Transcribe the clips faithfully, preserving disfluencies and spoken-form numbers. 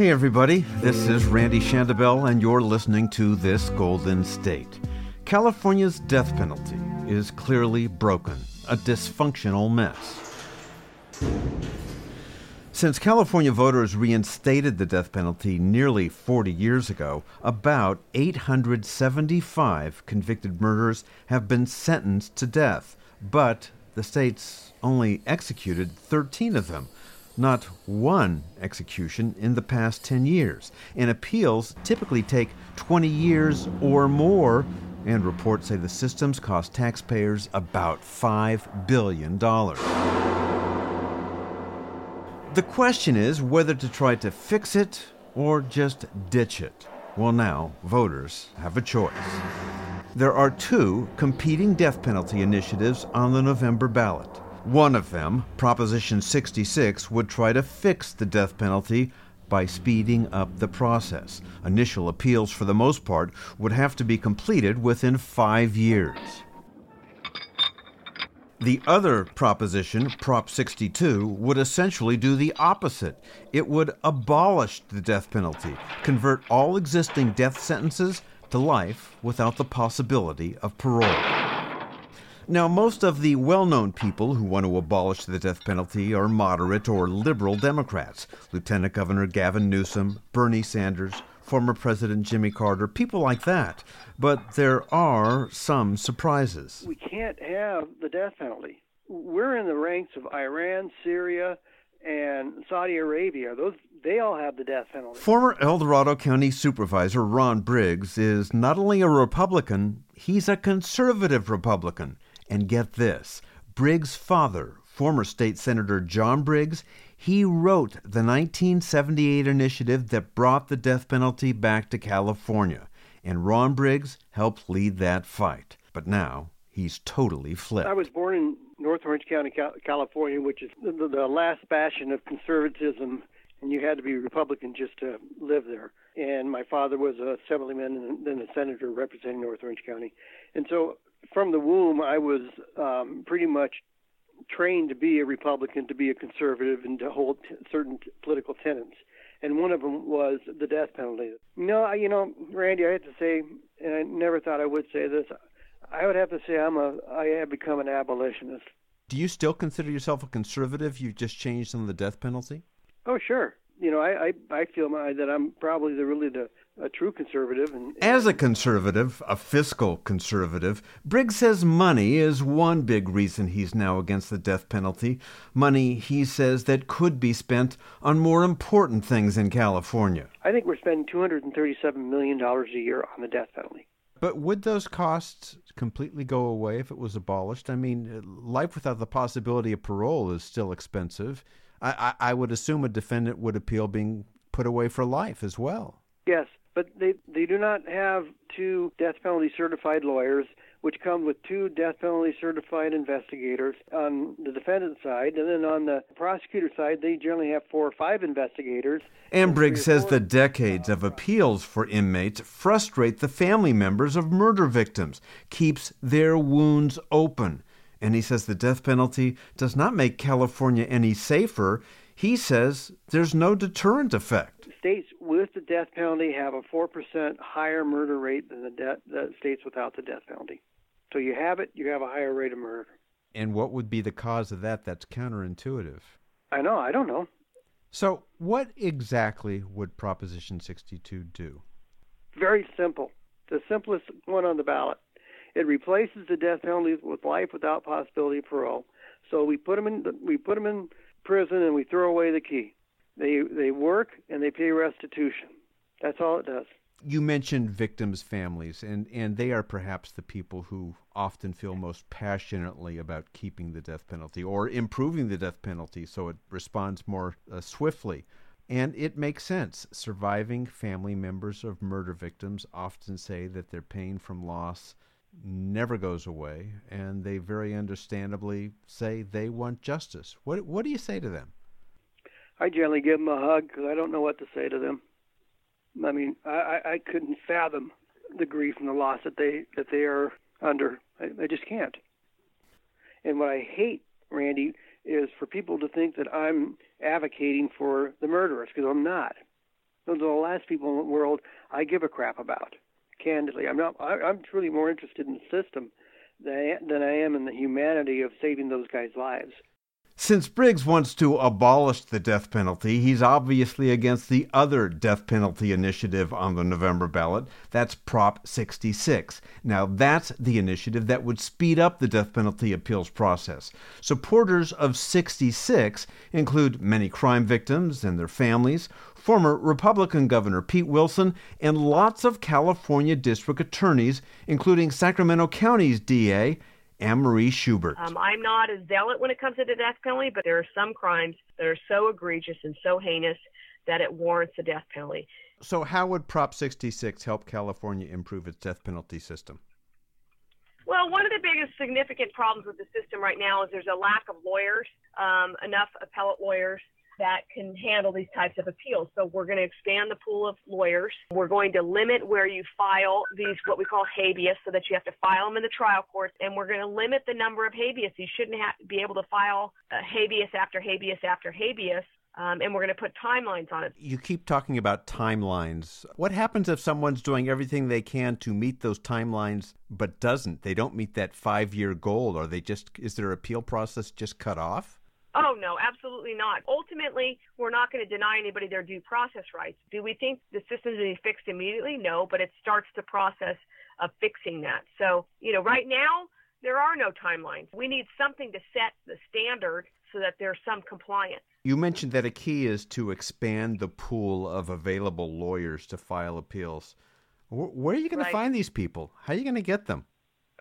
Hey everybody, this is Randy Shandibel and you're listening to This Golden State. California's death penalty is clearly broken, a dysfunctional mess. Since California voters reinstated the death penalty nearly forty years ago, about eight hundred seventy-five convicted murderers have been sentenced to death, but the state's only executed thirteen of them, not one execution in the past ten years. And appeals typically take twenty years or more, and reports say the systems cost taxpayers about five billion dollars. The question is whether to try to fix it or just ditch it. Well, now voters have a choice. There are two competing death penalty initiatives on the November ballot. One of them, Proposition sixty-six, would try to fix the death penalty by speeding up the process. Initial appeals, for the most part, would have to be completed within five years. The other proposition, Prop sixty-two, would essentially do the opposite. It would abolish the death penalty, convert all existing death sentences to life without the possibility of parole. Now, most of the well-known people who want to abolish the death penalty are moderate or liberal Democrats. Lieutenant Governor Gavin Newsom, Bernie Sanders, former President Jimmy Carter, people like that. But there are some surprises. We can't have the death penalty. We're in the ranks of Iran, Syria, and Saudi Arabia. Those they all have the death penalty. Former El Dorado County Supervisor Ron Briggs is not only a Republican, he's a conservative Republican. And get this, Briggs' father, former state senator John Briggs, he wrote the nineteen seventy-eight initiative that brought the death penalty back to California. And Ron Briggs helped lead that fight. But now he's totally flipped. I was born in North Orange County, California, which is the, the last bastion of conservatism. And you had to be Republican just to live there. And my father was an assemblyman and then a senator representing North Orange County. And so from the womb, I was um, pretty much trained to be a Republican, to be a conservative, and to hold t- certain t- political tenets. And one of them was the death penalty. No, I, you know, Randy, I have to say, and I never thought I would say this, I would have to say I'm a, I have become an abolitionist. Do you still consider yourself a conservative? You just changed on the death penalty? Oh, sure. You know, I, I, I feel my, that I'm probably the, really the a true conservative. And, and As a conservative, a fiscal conservative, Briggs says money is one big reason he's now against the death penalty. Money, he says, that could be spent on more important things in California. I think we're spending two hundred thirty-seven million dollars a year on the death penalty. But would those costs completely go away if it was abolished? I mean, life without the possibility of parole is still expensive. I, I would assume a defendant would appeal being put away for life as well. Yes, but they, they do not have two death penalty certified lawyers, which come with two death penalty certified investigators on the defendant's side. And then on the prosecutor's side, they generally have four or five investigators. And Briggs says the decades of appeals for inmates frustrate the family members of murder victims, keeps their wounds open. And he says the death penalty does not make California any safer. He says there's no deterrent effect. States with the death penalty have a four percent higher murder rate than the, de- the states without the death penalty. So you have it, you have a higher rate of murder. And what would be the cause of that? That's counterintuitive. I know, I don't know. So what exactly would Proposition sixty-two do? Very simple. The simplest one on the ballot. It replaces the death penalty with life without possibility of parole. So we put them in we put them in prison and we throw away the key. They they work and they pay restitution. That's all it does. You mentioned victims' families, and, and they are perhaps the people who often feel most passionately about keeping the death penalty or improving the death penalty so it responds more uh, swiftly. And it makes sense. Surviving family members of murder victims often say that their pain from loss never goes away, and they very understandably say they want justice. What what do you say to them? I generally give them a hug because I don't know what to say to them. I mean, I, I couldn't fathom the grief and the loss that they that they are under. I, I just can't. And what I hate, Randy, is for people to think that I'm advocating for the murderers, because I'm not. Those are the last people in the world I give a crap about. Candidly, I'm not. I, I'm truly more interested in the system than, than I am in the humanity of saving those guys' lives. Since Briggs wants to abolish the death penalty, he's obviously against the other death penalty initiative on the November ballot. That's Prop sixty-six. Now, that's the initiative that would speed up the death penalty appeals process. Supporters of sixty-six include many crime victims and their families, former Republican Governor Pete Wilson, and lots of California district attorneys, including Sacramento County's D A, Anne-Marie Schubert. Um, I'm not a zealot when it comes to the death penalty, but there are some crimes that are so egregious and so heinous that it warrants the death penalty. So how would Prop sixty-six help California improve its death penalty system? Well, one of the biggest significant problems with the system right now is there's a lack of lawyers, um, enough appellate lawyers that can handle these types of appeals. So we're going to expand the pool of lawyers. We're going to limit where you file these, what we call habeas, so that you have to file them in the trial courts. And we're going to limit the number of habeas. You shouldn't have to be able to file uh, habeas after habeas after habeas. Um, and we're going to put timelines on it. You keep talking about timelines. What happens if someone's doing everything they can to meet those timelines, but doesn't? They don't meet that five-year goal, or they just, is their appeal process just cut off? Oh, no, absolutely not. Ultimately, we're not going to deny anybody their due process rights. Do we think the system's going to be fixed immediately? No, but it starts the process of fixing that. So, you know, right now, there are no timelines. We need something to set the standard so that there's some compliance. You mentioned that a key is to expand the pool of available lawyers to file appeals. Where are you going right. to find these people? How are you going to get them?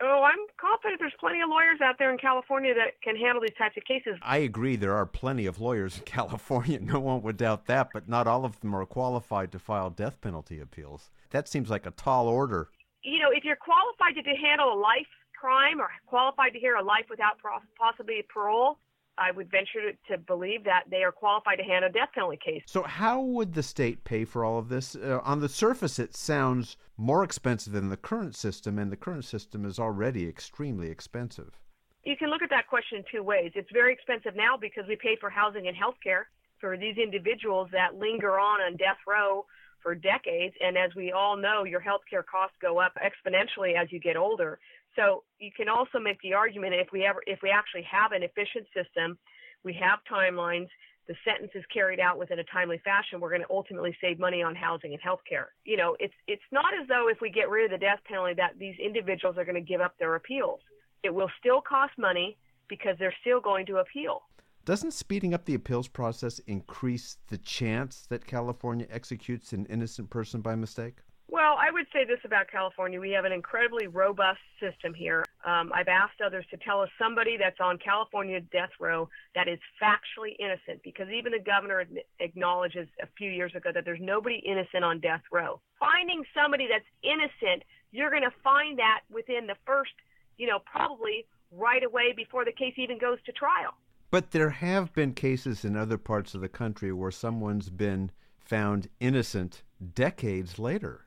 Oh, I'm confident there's plenty of lawyers out there in California that can handle these types of cases. I agree there are plenty of lawyers in California. No one would doubt that, but not all of them are qualified to file death penalty appeals. That seems like a tall order. You know, if you're qualified to handle a life crime or qualified to hear a life without possibly parole, I would venture to believe that they are qualified to handle a death penalty case. So how would the state pay for all of this? Uh, on the surface, it sounds more expensive than the current system, and the current system is already extremely expensive. You can look at that question in two ways. It's very expensive now because we pay for housing and health care for these individuals that linger on on death row for decades. And as we all know, your health care costs go up exponentially as you get older. So you can also make the argument if we ever, if we actually have an efficient system, we have timelines, the sentence is carried out within a timely fashion, we're going to ultimately save money on housing and health care. You know, it's it's not as though if we get rid of the death penalty that these individuals are going to give up their appeals. It will still cost money because they're still going to appeal. Doesn't speeding up the appeals process increase the chance that California executes an innocent person by mistake? Well, I would say this about California. We have an incredibly robust system here. Um, I've asked others to tell us somebody that's on California death row that is factually innocent, because even the governor acknowledges a few years ago that there's nobody innocent on death row. Finding somebody that's innocent, you're going to find that within the first, you know, probably right away before the case even goes to trial. But there have been cases in other parts of the country where someone's been found innocent decades later.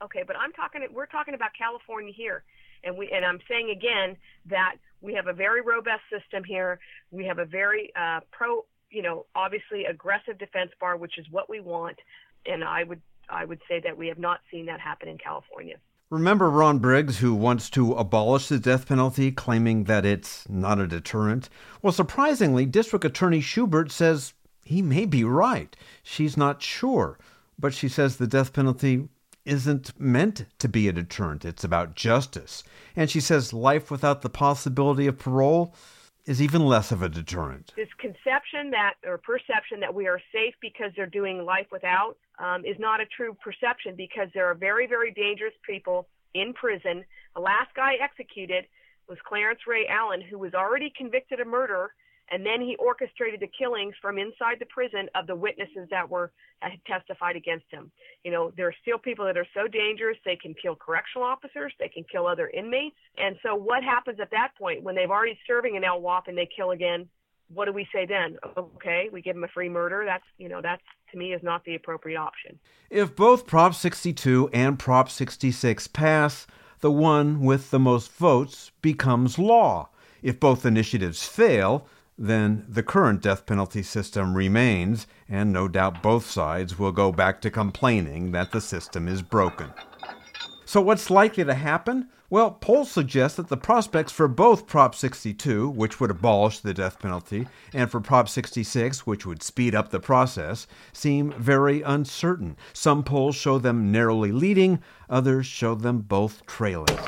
Okay, but I'm talking. We're talking about California here, and we and I'm saying again that we have a very robust system here. We have a very uh, pro, you know, obviously aggressive defense bar, which is what we want. And I would I would say that we have not seen that happen in California. Remember Ron Briggs, who wants to abolish the death penalty, claiming that it's not a deterrent? Well, surprisingly, District Attorney Schubert says he may be right. She's not sure, but she says the death penalty isn't meant to be a deterrent. It's about justice. And she says life without the possibility of parole is even less of a deterrent. This conception that, or perception that we are safe because they're doing life without um, is not a true perception, because there are very, very dangerous people in prison. The last guy executed was Clarence Ray Allen, who was already convicted of murder, and then he orchestrated the killings from inside the prison of the witnesses that were that had testified against him. You know, there are still people that are so dangerous, they can kill correctional officers, they can kill other inmates. And so what happens at that point when they've already serving an L W O P and they kill again? What do we say then? Okay, we give them a free murder. That's, you know, that's, to me, is not the appropriate option. If both Prop sixty-two and Prop sixty-six pass, the one with the most votes becomes law. If both initiatives fail, then the current death penalty system remains, and no doubt both sides will go back to complaining that the system is broken. So what's likely to happen? Well, polls suggest that the prospects for both Prop sixty-two, which would abolish the death penalty, and for Prop sixty-six, which would speed up the process, seem very uncertain. Some polls show them narrowly leading, others show them both trailing.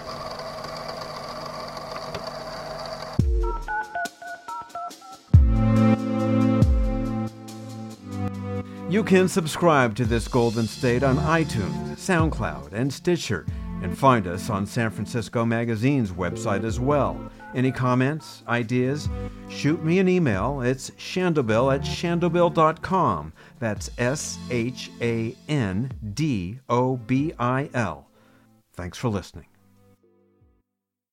You can subscribe to This Golden State on iTunes, SoundCloud, and Stitcher, and find us on San Francisco Magazine's website as well. Any comments, ideas? Shoot me an email. It's shandibel at shandibel dot com. That's S H A N D O B I L. Thanks for listening.